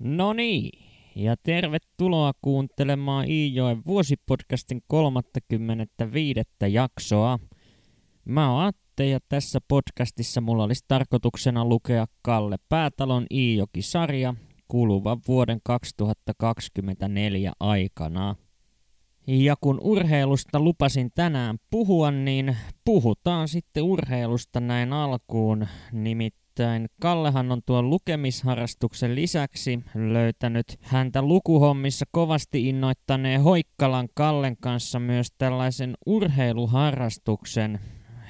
No niin, ja tervetuloa kuuntelemaan Iijoen vuosipodcastin 35. jaksoa. Mä oon Atte ja tässä podcastissa mulla olisi tarkoituksena lukea Kalle Päätalon Iijoki-sarja kuluvan vuoden 2024 aikana. Ja kun urheilusta lupasin tänään puhua, niin puhutaan sitten urheilusta näin alkuun. Nimittäin Kallehan on tuon lukemisharrastuksen lisäksi löytänyt häntä lukuhommissa kovasti innoittaneen Hoikkalan Kallen kanssa myös tällaisen urheiluharrastuksen.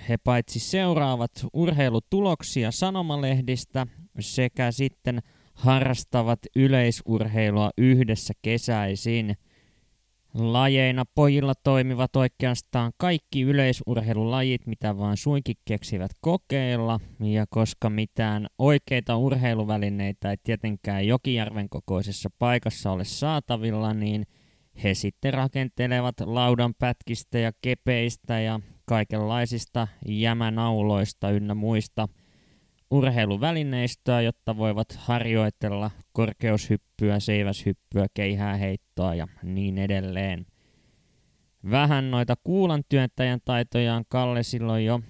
He paitsi seuraavat urheilutuloksia sanomalehdistä sekä sitten harrastavat yleisurheilua yhdessä kesäisin. Lajeina pojilla toimivat oikeastaan kaikki yleisurheilulajit, mitä vaan suinkin keksivät kokeilla, ja koska mitään oikeita urheiluvälineitä ei tietenkään Jokijärven kokoisessa paikassa ole saatavilla, niin he sitten rakentelevat laudanpätkistä ja kepeistä ja kaikenlaisista jämänauloista ynnä muista urheiluvälineistöä, jotta voivat harjoitella korkeushyppyä, seiväshyppyä, keihääheittoa ja niin edelleen. Vähän noita kuulantyöntäjän taitojaan Kalle silloin jo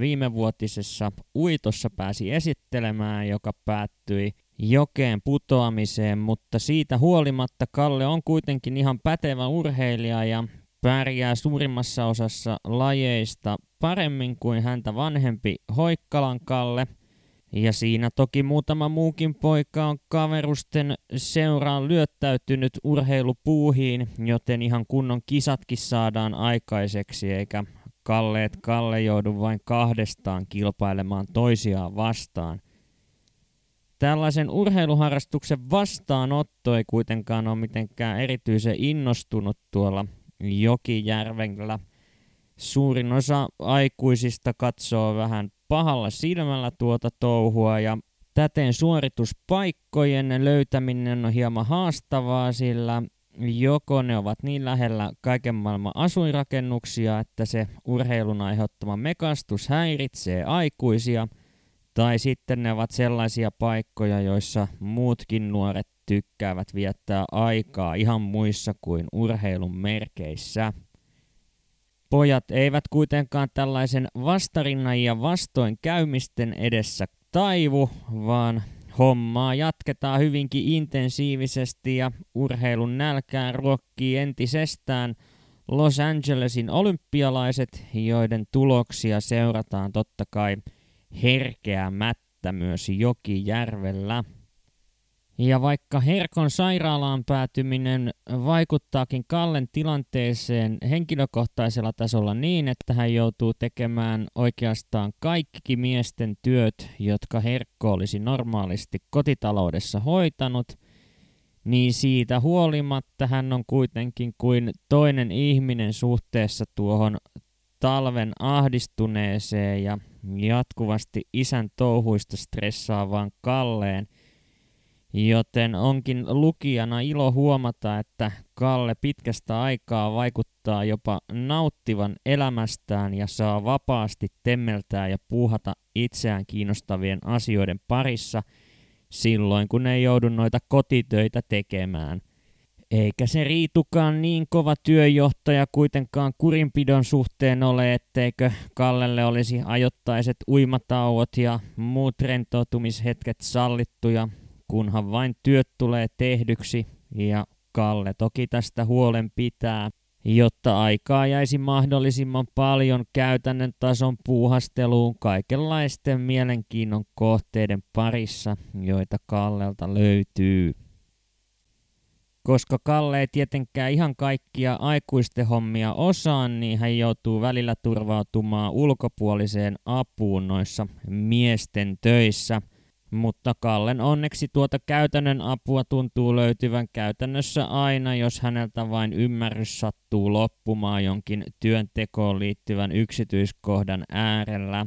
viimevuotisessa uitossa pääsi esittelemään, joka päättyi jokeen putoamiseen, mutta siitä huolimatta Kalle on kuitenkin ihan pätevä urheilija ja pärjää suurimmassa osassa lajeista paremmin kuin häntä vanhempi Hoikkalan Kalle. Ja siinä toki muutama muukin poika on kaverusten seuraan lyöttäytynyt urheilupuuhiin, joten ihan kunnon kisatkin saadaan aikaiseksi, eikä Kalle joudu vain kahdestaan kilpailemaan toisiaan vastaan. Tällaisen urheiluharrastuksen vastaanotto ei kuitenkaan ole mitenkään erityisen innostunut tuolla Jokijärvellä. Suurin osa aikuisista katsoo vähän pahalla silmällä tuota touhua ja täten suorituspaikkojen löytäminen on hieman haastavaa, sillä joko ne ovat niin lähellä kaiken maailman asuinrakennuksia, että se urheilun aiheuttama mekastus häiritsee aikuisia, tai sitten ne ovat sellaisia paikkoja, joissa muutkin nuoret tykkäävät viettää aikaa ihan muissa kuin urheilun merkeissä. Pojat eivät kuitenkaan tällaisen vastarinnan ja vastoinkäymisten edessä taivu, vaan hommaa jatketaan hyvinkin intensiivisesti ja urheilun nälkää ruokkii entisestään Los Angelesin olympialaiset, joiden tuloksia seurataan totta kai herkeämättä myös Jokijärvellä. Ja vaikka Herkon sairaalaan päätyminen vaikuttaakin Kallen tilanteeseen henkilökohtaisella tasolla niin, että hän joutuu tekemään oikeastaan kaikki miesten työt, jotka Herkko olisi normaalisti kotitaloudessa hoitanut, niin siitä huolimatta hän on kuitenkin kuin toinen ihminen suhteessa tuohon talven ahdistuneeseen ja jatkuvasti isän touhuista stressaavaan Kalleen. Joten onkin lukijana ilo huomata, että Kalle pitkästä aikaa vaikuttaa jopa nauttivan elämästään ja saa vapaasti temmeltää ja puuhata itseään kiinnostavien asioiden parissa silloin, kun ei joudu noita kotitöitä tekemään. Eikä se Riitukaan niin kova työjohtaja kuitenkaan kurinpidon suhteen ole, etteikö Kallelle olisi ajoittaiset uimatauot ja muut rentoutumishetket sallittuja, kunhan vain työt tulee tehdyksi, ja Kalle toki tästä huolen pitää, jotta aikaa jäisi mahdollisimman paljon käytännön tason puuhasteluun kaikenlaisten mielenkiinnon kohteiden parissa, joita Kallelta löytyy. Koska Kalle ei tietenkään ihan kaikkia aikuisten hommia osaa, niin hän joutuu välillä turvautumaan ulkopuoliseen apuun noissa miesten töissä. Mutta Kallen onneksi tuota käytännön apua tuntuu löytyvän käytännössä aina, jos häneltä vain ymmärrys sattuu loppumaan jonkin työntekoon liittyvän yksityiskohdan äärellä.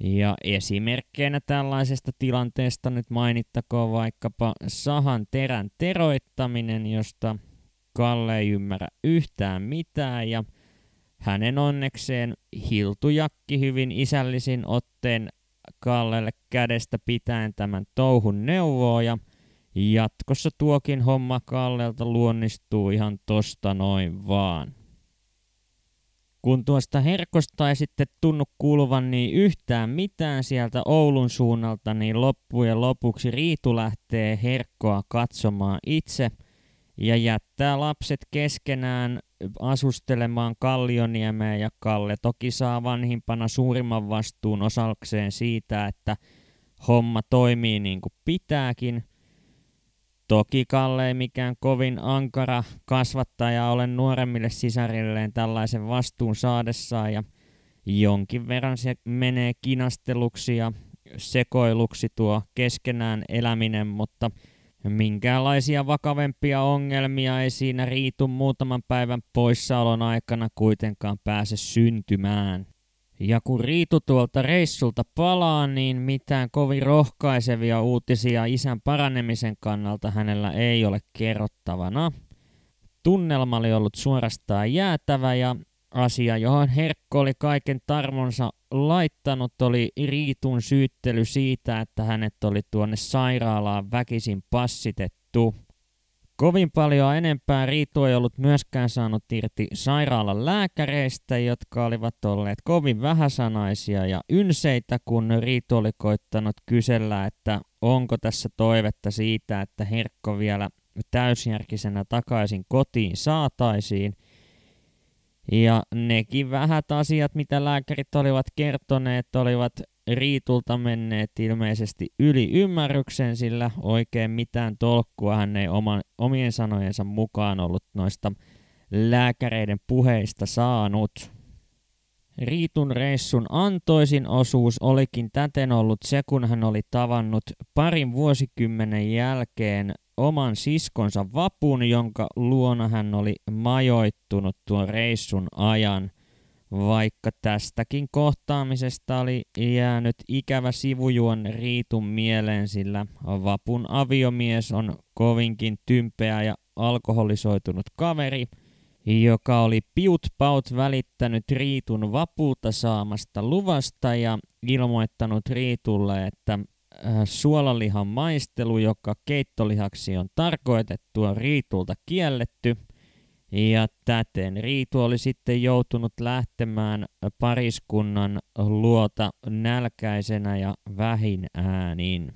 Ja esimerkkeinä tällaisesta tilanteesta nyt mainittakoon vaikkapa sahan terän teroittaminen, josta Kalle ei ymmärrä yhtään mitään ja hänen onnekseen Hiltujakki hyvin isällisin otteen Kallelle kädestä pitäen tämän touhun neuvoa ja jatkossa tuokin homma Kallelta luonnistuu ihan tosta noin vaan. Kun tuosta herkosta ei sitten tunnu kuuluvan niin yhtään mitään sieltä Oulun suunnalta, niin loppujen lopuksi Riitu lähtee herkkoa katsomaan itse ja jättää lapset keskenään asustelemaan Kallioniemeen, ja Kalle toki saa vanhimpana suurimman vastuun osakseen siitä, että homma toimii niin kuin pitääkin. Toki Kalle ei mikään kovin ankara kasvattaja ole nuoremmille sisarilleen tällaisen vastuun saadessaan, ja jonkin verran se menee kinasteluksi ja sekoiluksi tuo keskenään eläminen, mutta minkäänlaisia vakavempia ongelmia ei siinä Riitun muutaman päivän poissaolon aikana kuitenkaan pääse syntymään. Ja kun Riitu tuolta reissulta palaa, niin mitään kovin rohkaisevia uutisia isän paranemisen kannalta hänellä ei ole kerrottavana. Tunnelma oli ollut suorastaan jäätävä, ja asia, johon Herkko oli kaiken tarmonsa laittanut, oli Riitun syyttely siitä, että hänet oli tuonne sairaalaan väkisin passitettu. Kovin paljon enempää Riitu ei ollut myöskään saanut irti sairaalan lääkäreistä, jotka olivat olleet kovin vähäsanaisia ja ynseitä, kun Riitu oli koittanut kysellä, että onko tässä toivetta siitä, että Herkko vielä täysjärkisenä takaisin kotiin saataisiin. Ja nekin vähät asiat, mitä lääkärit olivat kertoneet, olivat Riitulta menneet ilmeisesti yli ymmärryksen, sillä oikein mitään tolkkua hän ei omien sanojensa mukaan ollut noista lääkäreiden puheista saanut. Riitun reissun antoisin osuus olikin täten ollut se, kun hän oli tavannut parin vuosikymmenen jälkeen oman siskonsa Vapun, jonka luona hän oli majoittunut tuon reissun ajan. Vaikka tästäkin kohtaamisesta oli jäänyt ikävä sivujuonne Riitun mieleen, sillä Vapun aviomies on kovinkin tympeä ja alkoholisoitunut kaveri, joka oli piutpaut välittänyt Riitun Vapulta saamasta luvasta ja ilmoittanut Riitulle, että suolalihan maistelu, joka keittolihaksi on tarkoitettu, on Riitulta kielletty. Ja täten Riitu oli sitten joutunut lähtemään pariskunnan luota nälkäisenä ja vähin äänin.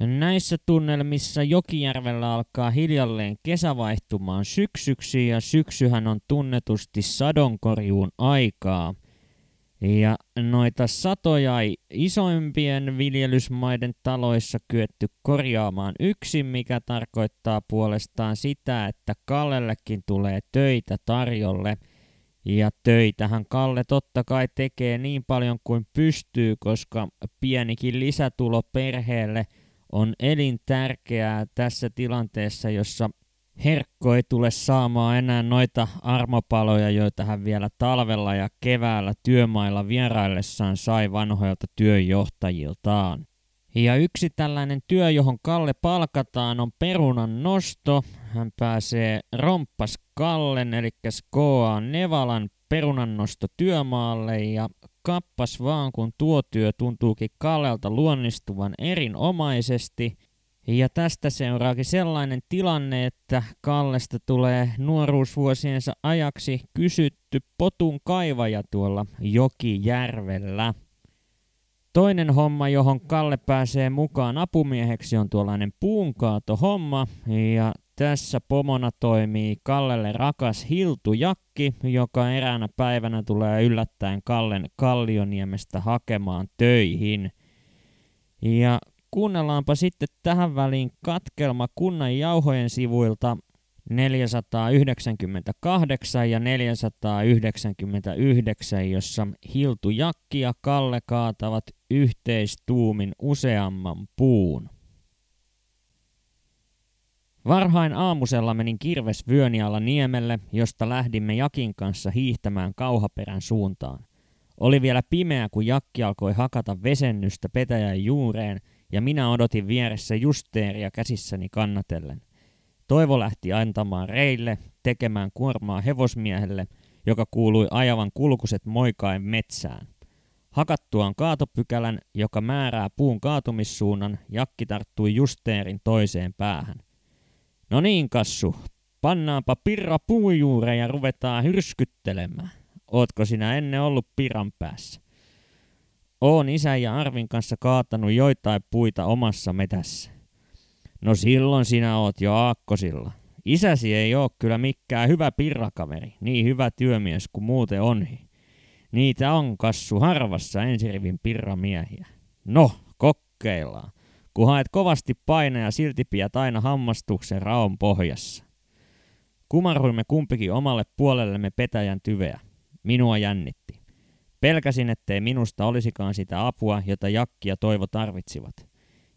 Näissä tunnelmissa Jokijärvellä alkaa hiljalleen kesä vaihtumaan syksyksi, ja syksyhän on tunnetusti sadonkorjuun aikaa. Ja noita satoja ei isoimpien viljelysmaiden taloissa kyetty korjaamaan yksin, mikä tarkoittaa puolestaan sitä, että Kallellekin tulee töitä tarjolle. Ja töitähän Kalle totta kai tekee niin paljon kuin pystyy, koska pienikin lisätulo perheelle on elintärkeää tässä tilanteessa, jossa Herkko ei tule saamaan enää noita armopaloja, joita hän vielä talvella ja keväällä työmailla vieraillessaan sai vanhoilta työjohtajiltaan. Ja yksi tällainen työ, johon Kalle palkataan, on perunan nosto. Hän pääsee Romppas Kallen, eli K.A. Nevalan perunannostotyömaalle, ja kappas vaan, kun tuo työ tuntuukin Kallelta luonnistuvan erinomaisesti. Ja tästä seuraakin sellainen tilanne, että Kallesta tulee nuoruusvuosiensa ajaksi kysytty potun kaivaja tuolla Jokijärvellä. Toinen homma, johon Kalle pääsee mukaan apumieheksi, on tuollainen puunkaatohomma. Ja tässä pomona toimii Kallelle rakas Hiltujakki, joka eräänä päivänä tulee yllättäen Kallen Kallioniemestä hakemaan töihin. Ja kuunnellaanpa sitten tähän väliin katkelma Kunnan jauhojen sivuilta 498 ja 499, jossa Hiltujakki ja Kalle kaatavat yhteistuumin useamman puun. Varhain aamusella menin Kirvesvyönialaniemelle, josta lähdimme Jakin kanssa hiihtämään Kauhaperän suuntaan. Oli vielä pimeä, kun Jakki alkoi hakata vesennystä petäjän juureen, ja minä odotin vieressä justeeria käsissäni kannatellen. Toivo lähti antamaan reille, tekemään kuormaa hevosmiehelle, joka kuului ajavan kulkuset moikaen metsään. Hakattuaan kaatopykälän, joka määrää puun kaatumissuunnan, Jakki tarttui justeerin toiseen päähän. No niin, kassu, pannaanpa pirra puun juureen ja ruvetaan hyrskyttelemään. Ootko sinä ennen ollut piran päässä? Oon isän ja Arvin kanssa kaatanut joitain puita omassa metässä. No silloin sinä oot jo aakkosilla. Isäsi ei oo kyllä mikään hyvä pirrakaveri, niin hyvä työmies kuin muuten onhi. Niitä on, kassu, harvassa ensirivin pirramiehiä. No, kokkeillaan. Kun haet kovasti painaa ja silti pidät aina hammastuksen raon pohjassa. Kumarruimme kumpikin omalle puolellemme petäjän tyveä. Minua jännitti. Pelkäsin, ettei minusta olisikaan sitä apua, jota Jakki ja Toivo tarvitsivat.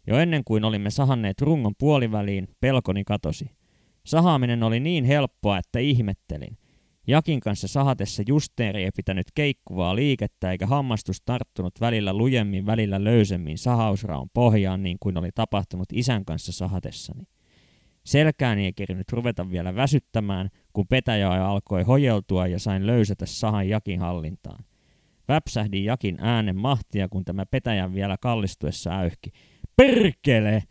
Jo ennen kuin olimme sahanneet rungon puoliväliin, pelkoni katosi. Sahaaminen oli niin helppoa, että ihmettelin. Jakin kanssa sahatessa justeeri ei pitänyt keikkuvaa liikettä eikä hammastus tarttunut välillä lujemmin, välillä löysemmin sahausraon pohjaan niin kuin oli tapahtunut isän kanssa sahatessani. Selkääni ei kerinyt ruveta vielä väsyttämään, kun petäjä alkoi hojeltua ja sain löysätä sahan Jakin hallintaan. Väpsähdin Jakin äänen mahtia, kun tämä petäjän vielä kallistuessa äyhki. Perkele!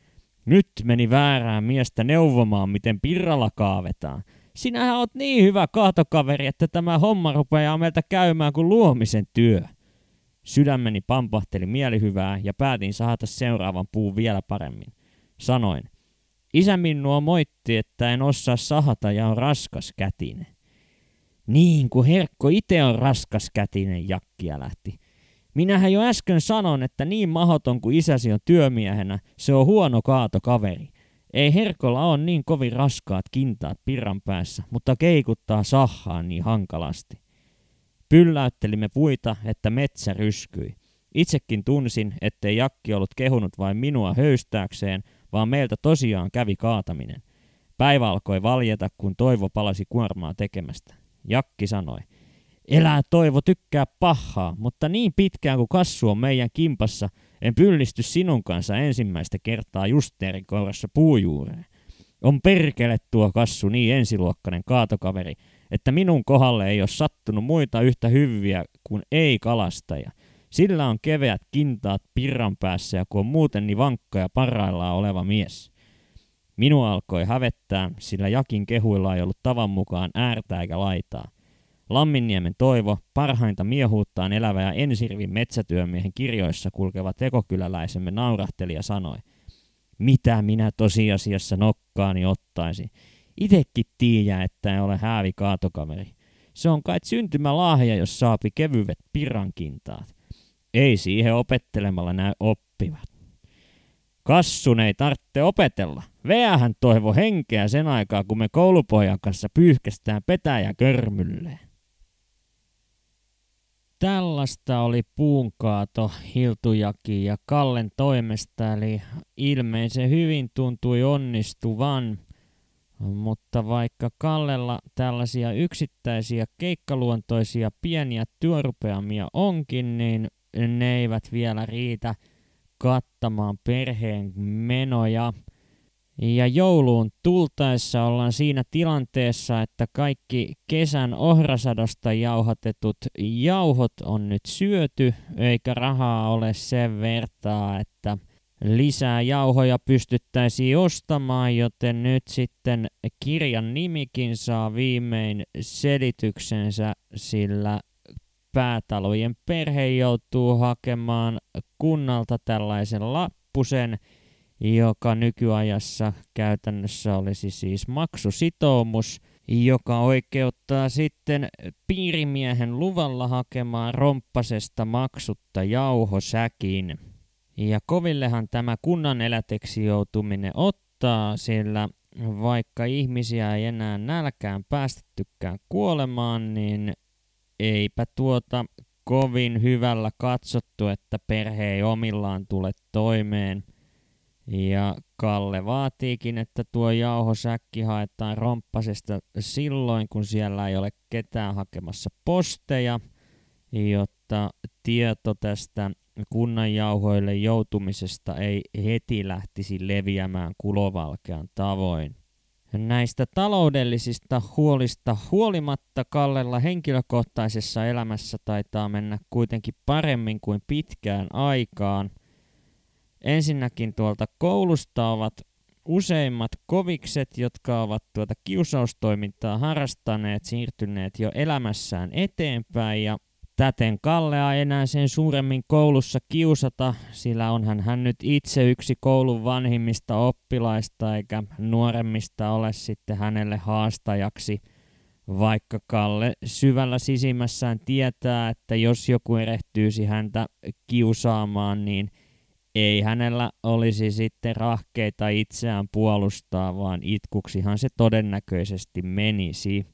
Nyt meni väärää miestä neuvomaan, miten pirralla kaavetaan. Sinähän oot niin hyvä kaatokaveri, että tämä homma rupeaa meiltä käymään kuin luomisen työ. Sydämeni pampahteli mielihyvää ja päätin sahata seuraavan puun vielä paremmin. Sanoin, isä minua moitti, että en osaa sahata ja on raskaskätinen. Niin kuin Herkko itse on raskaskätinen, Jakkia lähti. Minähän jo äsken sanon, että niin mahoton kuin isäsi on työmiehenä, se on huono kaatokaveri. Ei Herkolla ole niin kovin raskaat kintaat pirran päässä, mutta keikuttaa sahaan niin hankalasti. Pylläyttelimme puita, että metsä ryskyi. Itsekin tunsin, ettei Jakki ollut kehunut vain minua höystääkseen, vaan meiltä tosiaan kävi kaataminen. Päivä alkoi valjeta, kun Toivo palasi kuormaa tekemästä. Jakki sanoi, elää Toivo tykkää pahaa, mutta niin pitkään kuin kassu on meidän kimpassa, en pyllisty sinun kanssa ensimmäistä kertaa justeerin kourassa puujuureen. On perkele tuo kassu niin ensiluokkainen kaatokaveri, että minun kohdalle ei ole sattunut muita yhtä hyviä kuin ei-kalastaja. Sillä on keveät kintaat pirran päässä ja kun on muuten niin vankka ja parraillaan oleva mies. Minua alkoi hävettää, sillä Jakin kehuilla ei ollut tavan mukaan äärtä eikä laitaa. Lamminiemen Toivo, parhainta miehuuttaan elävä ja ensirvin metsätyömiehen kirjoissa kulkeva tekokyläläisemme naurahteli ja sanoi, mitä minä tosiasiassa nokkaani ottaisin. Itekin tiiä, että en ole häävi kaatokaveri. Se on kai syntymälahja, jos saapi kevyet pirrankintaat. Ei siihen opettelemalla näy oppivat. Kassun ei tarvitse opetella. Veähän Toivo henkeä sen aikaa, kun me koulupojan kanssa pyyhkästään petäjä körmylleen. Tällaista oli puunkaato Hiltujakin ja Kallen toimesta, eli ilmeisen hyvin tuntui onnistuvan. Mutta vaikka Kallella tällaisia yksittäisiä keikkaluontoisia pieniä työrupeamia onkin, niin ne eivät vielä riitä kattamaan perheen menoja. Ja jouluun tultaessa ollaan siinä tilanteessa, että kaikki kesän ohrasadosta jauhatetut jauhot on nyt syöty, eikä rahaa ole sen vertaa, että lisää jauhoja pystyttäisiin ostamaan, joten nyt sitten kirjan nimikin saa viimein selityksensä, sillä Päätalojen perhe joutuu hakemaan kunnalta tällaisen lappusen, joka nykyajassa käytännössä olisi siis maksusitoumus, joka oikeuttaa sitten piirimiehen luvalla hakemaan romppasesta maksutta jauhosäkin. Ja kovillehan tämä kunnan eläteksi joutuminen ottaa, sillä vaikka ihmisiä ei enää nälkään päästettykään kuolemaan, niin eipä kovin hyvällä katsottu, että perhe ei omillaan tule toimeen. Ja Kalle vaatiikin, että tuo jauhosäkki haetaan romppasesta silloin, kun siellä ei ole ketään hakemassa posteja, jotta tieto tästä kunnan jauhoille joutumisesta ei heti lähtisi leviämään kulovalkean tavoin. Näistä taloudellisista huolista huolimatta Kallella henkilökohtaisessa elämässä taitaa mennä kuitenkin paremmin kuin pitkään aikaan. Ensinnäkin tuolta koulusta ovat useimmat kovikset, jotka ovat tuota kiusaustoimintaa harrastaneet, siirtyneet jo elämässään eteenpäin ja täten Kallea ei enää sen suuremmin koulussa kiusata, sillä onhan hän nyt itse yksi koulun vanhimmista oppilaista eikä nuoremmista ole sitten hänelle haastajaksi, vaikka Kalle syvällä sisimmässään tietää, että jos joku erehtyisi häntä kiusaamaan, niin ei hänellä olisi sitten rahkeita itseään puolustaa, vaan itkuksihan se todennäköisesti menisi.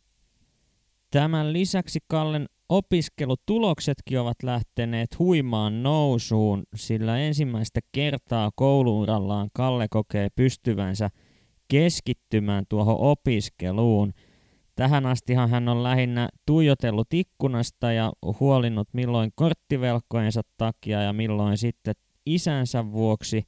Tämän lisäksi Kallen opiskelutuloksetkin ovat lähteneet huimaan nousuun, sillä ensimmäistä kertaa kouluurallaan Kalle kokee pystyvänsä keskittymään tuohon opiskeluun. Tähän astihan hän on lähinnä tuijotellut ikkunasta ja huolinut milloin korttivelkojensa takia ja milloin sitten isänsä vuoksi,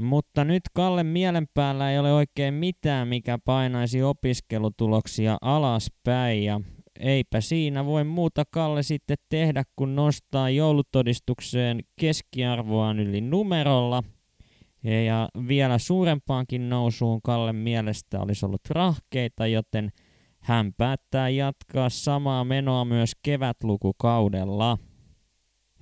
mutta nyt Kallen mielen päällä ei ole oikein mitään, mikä painaisi opiskelutuloksia alaspäin ja eipä siinä voi muuta Kalle sitten tehdä, kun nostaa joulutodistukseen keskiarvoaan yli numerolla. Ja vielä suurempaankin nousuun Kallen mielestä olisi ollut rahkeita, joten hän päättää jatkaa samaa menoa myös kevätlukukaudella.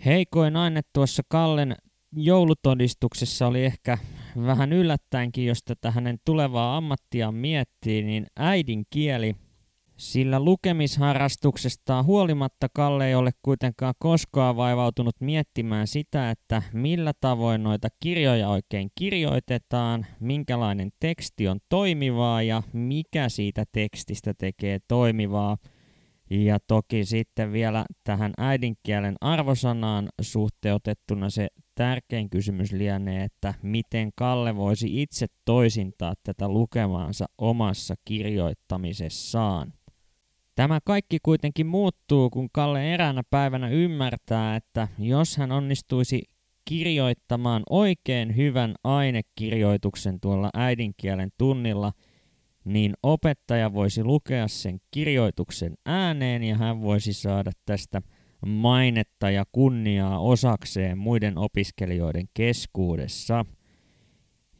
Heikoin aine tuossa Kallen joulutodistuksessa oli ehkä vähän yllättäenkin, jos tätä hänen tulevaa ammattiaan miettii, niin äidinkieli. Sillä lukemisharrastuksestaan huolimatta Kalle ei ole kuitenkaan koskaan vaivautunut miettimään sitä, että millä tavoin noita kirjoja oikein kirjoitetaan, minkälainen teksti on toimivaa ja mikä siitä tekstistä tekee toimivaa. Ja toki sitten vielä tähän äidinkielen arvosanaan suhteutettuna se tärkein kysymys lienee, että miten Kalle voisi itse toisintaa tätä lukemaansa omassa kirjoittamisessaan. Tämä kaikki kuitenkin muuttuu, kun Kalle eräänä päivänä ymmärtää, että jos hän onnistuisi kirjoittamaan oikein hyvän ainekirjoituksen tuolla äidinkielen tunnilla, niin opettaja voisi lukea sen kirjoituksen ääneen ja hän voisi saada tästä mainetta ja kunniaa osakseen muiden opiskelijoiden keskuudessa.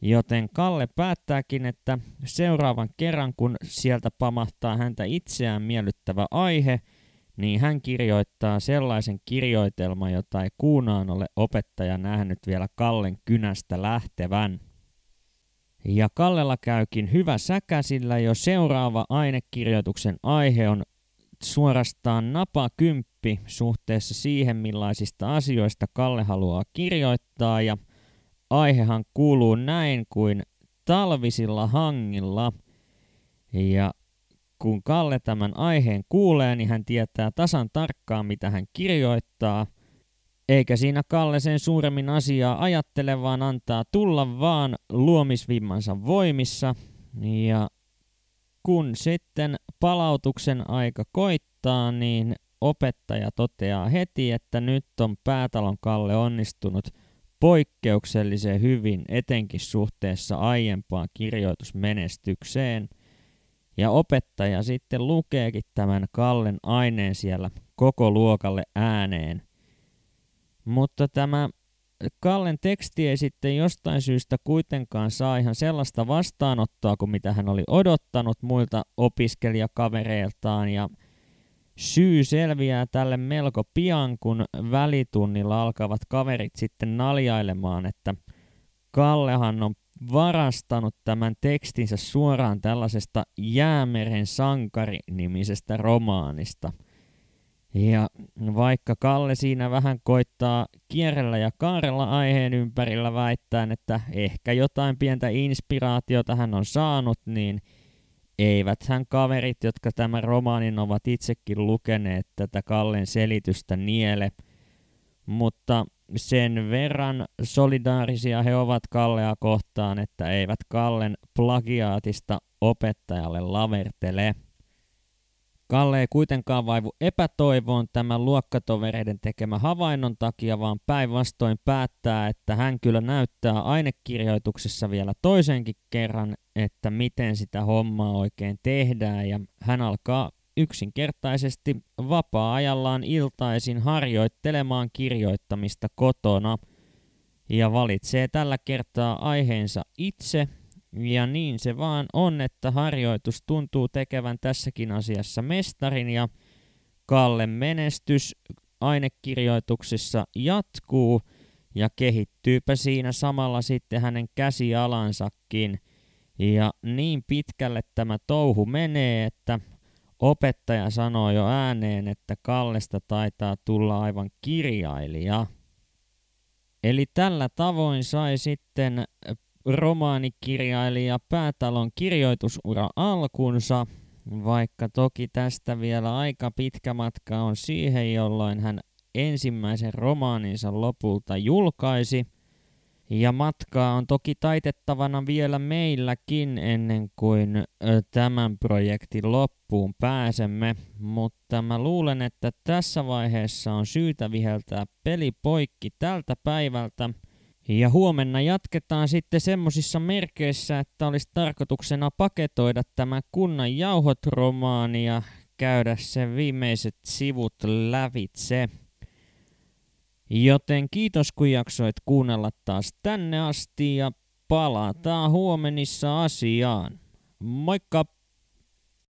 Joten Kalle päättääkin, että seuraavan kerran kun sieltä pamahtaa häntä itseään miellyttävä aihe, niin hän kirjoittaa sellaisen kirjoitelman, jota ei kuunaan ole opettaja nähnyt vielä Kallen kynästä lähtevän. Ja Kallella käykin hyvä säkä, sillä jo seuraava ainekirjoituksen aihe on suorastaan napakymppi suhteessa siihen, millaisista asioista Kalle haluaa kirjoittaa ja aihehan kuuluu näin kuin talvisilla hangilla. Ja kun Kalle tämän aiheen kuulee, niin hän tietää tasan tarkkaan, mitä hän kirjoittaa. Eikä siinä Kalle sen suuremmin asiaa ajattele, vaan antaa tulla vaan luomisvimmansa voimissa. Ja kun sitten palautuksen aika koittaa, niin opettaja toteaa heti, että nyt on Päätalon Kalle onnistunut poikkeuksellisen hyvin, etenkin suhteessa aiempaan kirjoitusmenestykseen. Ja opettaja sitten lukeekin tämän Kallen aineen siellä koko luokalle ääneen. Mutta tämä Kallen teksti ei sitten jostain syystä kuitenkaan saa ihan sellaista vastaanottoa kuin mitä hän oli odottanut muilta opiskelijakavereiltaan ja syy selviää tälle melko pian, kun välitunnilla alkavat kaverit sitten naljailemaan, että Kallehan on varastanut tämän tekstinsä suoraan tällaisesta Jäämeren sankari-nimisestä romaanista. Ja vaikka Kalle siinä vähän koittaa kierrellä ja kaarella aiheen ympärillä väittäen, että ehkä jotain pientä inspiraatiota hän on saanut, niin eiväthän kaverit, jotka tämän romaanin ovat itsekin lukeneet tätä Kallen selitystä niele, mutta sen verran solidaarisia he ovat Kallea kohtaan, että eivät Kallen plagiaatista opettajalle lavertele. Kalle ei kuitenkaan vaivu epätoivoon tämän luokkatovereiden tekemä havainnon takia, vaan päinvastoin päättää, että hän kyllä näyttää ainekirjoituksessa vielä toisenkin kerran että miten sitä hommaa oikein tehdään, ja hän alkaa yksinkertaisesti vapaa-ajallaan iltaisin harjoittelemaan kirjoittamista kotona ja valitsee tällä kertaa aiheensa itse, ja niin se vaan on, että harjoitus tuntuu tekevän tässäkin asiassa mestarin, ja Kallen menestys ainekirjoituksissa jatkuu ja kehittyypä siinä samalla sitten hänen käsialansakin. Ja niin pitkälle tämä touhu menee, että opettaja sanoo jo ääneen, että Kallesta taitaa tulla aivan kirjailija. Eli tällä tavoin sai sitten romaanikirjailija Päätalon kirjoitusura alkunsa, vaikka toki tästä vielä aika pitkä matka on siihen, jolloin hän ensimmäisen romaaninsa lopulta julkaisi. Ja matkaa on toki taitettavana vielä meilläkin ennen kuin tämän projektin loppuun pääsemme, mutta mä luulen, että tässä vaiheessa on syytä viheltää peli poikki tältä päivältä. Ja huomenna jatketaan sitten semmosissa merkeissä, että olisi tarkoituksena paketoida tämä Kunnan jauhot-romaani ja käydä sen viimeiset sivut lävitse. Joten kiitos kun jaksoit kuunnella taas tänne asti ja palataan huomenissa asiaan. Moikka!